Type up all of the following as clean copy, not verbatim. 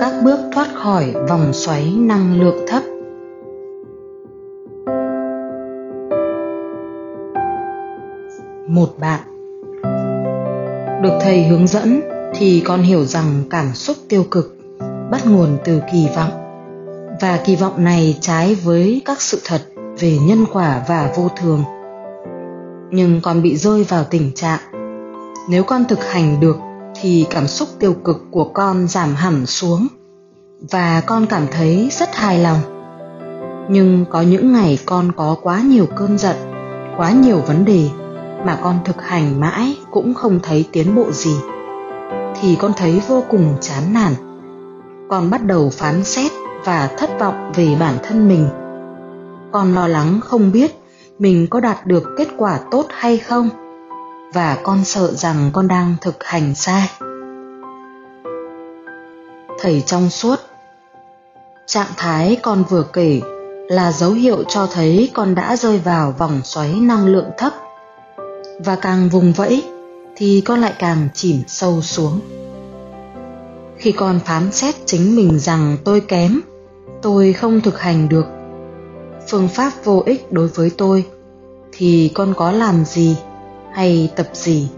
các bước thoát khỏi vòng xoáy năng lượng thấp. Một bạn. Được thầy hướng dẫn thì con hiểu rằng cảm xúc tiêu cực bắt nguồn từ kỳ vọng, và kỳ vọng này trái với các sự thật về nhân quả và vô thường. Nhưng con bị rơi vào tình trạng nếu con thực hành được thì cảm xúc tiêu cực của con giảm hẳn xuống và con cảm thấy rất hài lòng. Nhưng có những ngày con có quá nhiều cơn giận, quá nhiều vấn đề mà con thực hành mãi cũng không thấy tiến bộ gì, thì con thấy vô cùng chán nản. Con bắt đầu phán xét và thất vọng về bản thân mình. Con lo lắng không biết mình có đạt được kết quả tốt hay không, và con sợ rằng con đang thực hành sai. Thầy trong suốt. Trạng thái con vừa kể là dấu hiệu cho thấy con đã rơi vào vòng xoáy năng lượng thấp, và càng vùng vẫy thì con lại càng chìm sâu xuống. Khi con phán xét chính mình rằng tôi kém, tôi không thực hành được, phương pháp vô ích đối với tôi, thì con có làm gì hay tập gì,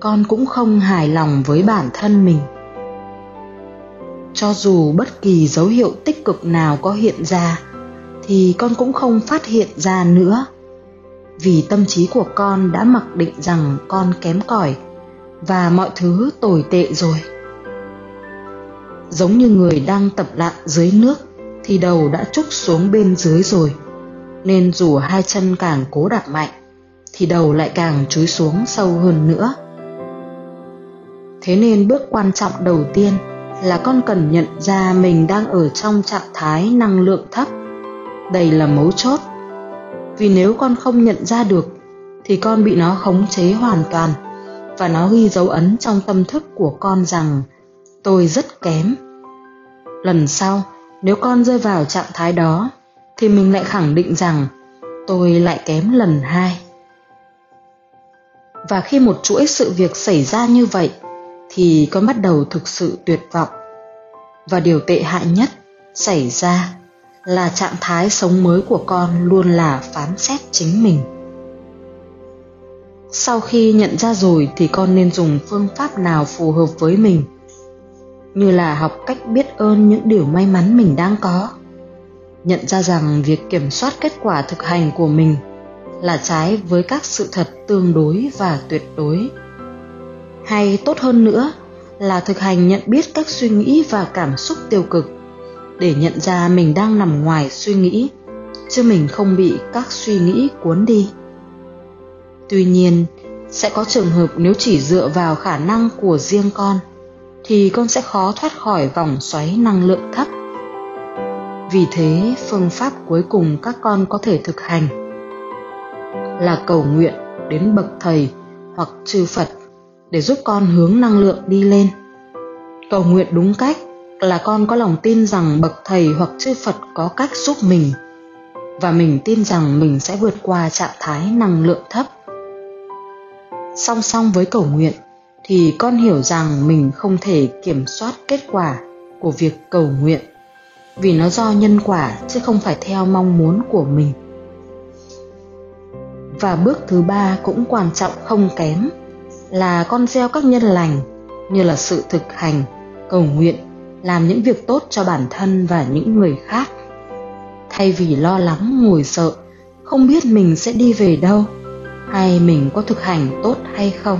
con cũng không hài lòng với bản thân mình. Cho dù bất kỳ dấu hiệu tích cực nào có hiện ra, thì con cũng không phát hiện ra nữa, vì tâm trí của con đã mặc định rằng con kém cỏi và mọi thứ tồi tệ rồi. Giống như người đang tập lặn dưới nước thì đầu đã trúc xuống bên dưới rồi, nên dù hai chân càng cố đạp mạnh thì đầu lại càng chúi xuống sâu hơn nữa. Thế nên bước quan trọng đầu tiên là con cần nhận ra mình đang ở trong trạng thái năng lượng thấp. Đây là mấu chốt, vì nếu con không nhận ra được thì con bị nó khống chế hoàn toàn, và nó ghi dấu ấn trong tâm thức của con rằng tôi rất kém. Lần sau, nếu con rơi vào trạng thái đó thì mình lại khẳng định rằng tôi lại kém lần hai. Và khi một chuỗi sự việc xảy ra như vậy thì con bắt đầu thực sự tuyệt vọng. Và điều tệ hại nhất xảy ra là trạng thái sống mới của con luôn là phán xét chính mình. Sau khi nhận ra rồi thì con nên dùng phương pháp nào phù hợp với mình, như là học cách biết ơn những điều may mắn mình đang có, nhận ra rằng việc kiểm soát kết quả thực hành của mình là trái với các sự thật tương đối và tuyệt đối. Hay tốt hơn nữa là thực hành nhận biết các suy nghĩ và cảm xúc tiêu cực, để nhận ra mình đang nằm ngoài suy nghĩ, chứ mình không bị các suy nghĩ cuốn đi. Tuy nhiên, sẽ có trường hợp nếu chỉ dựa vào khả năng của riêng con thì con sẽ khó thoát khỏi vòng xoáy năng lượng thấp. Vì thế, phương pháp cuối cùng các con có thể thực hành là cầu nguyện đến bậc thầy hoặc chư Phật để giúp con hướng năng lượng đi lên. Cầu nguyện đúng cách là con có lòng tin rằng bậc thầy hoặc chư Phật có cách giúp mình, và mình tin rằng mình sẽ vượt qua trạng thái năng lượng thấp. Song song với cầu nguyện thì con hiểu rằng mình không thể kiểm soát kết quả của việc cầu nguyện, vì nó do nhân quả chứ không phải theo mong muốn của mình. Và bước thứ ba cũng quan trọng không kém là con gieo các nhân lành, như là sự thực hành, cầu nguyện, làm những việc tốt cho bản thân và những người khác, thay vì lo lắng, ngồi sợ, không biết mình sẽ đi về đâu, hay mình có thực hành tốt hay không.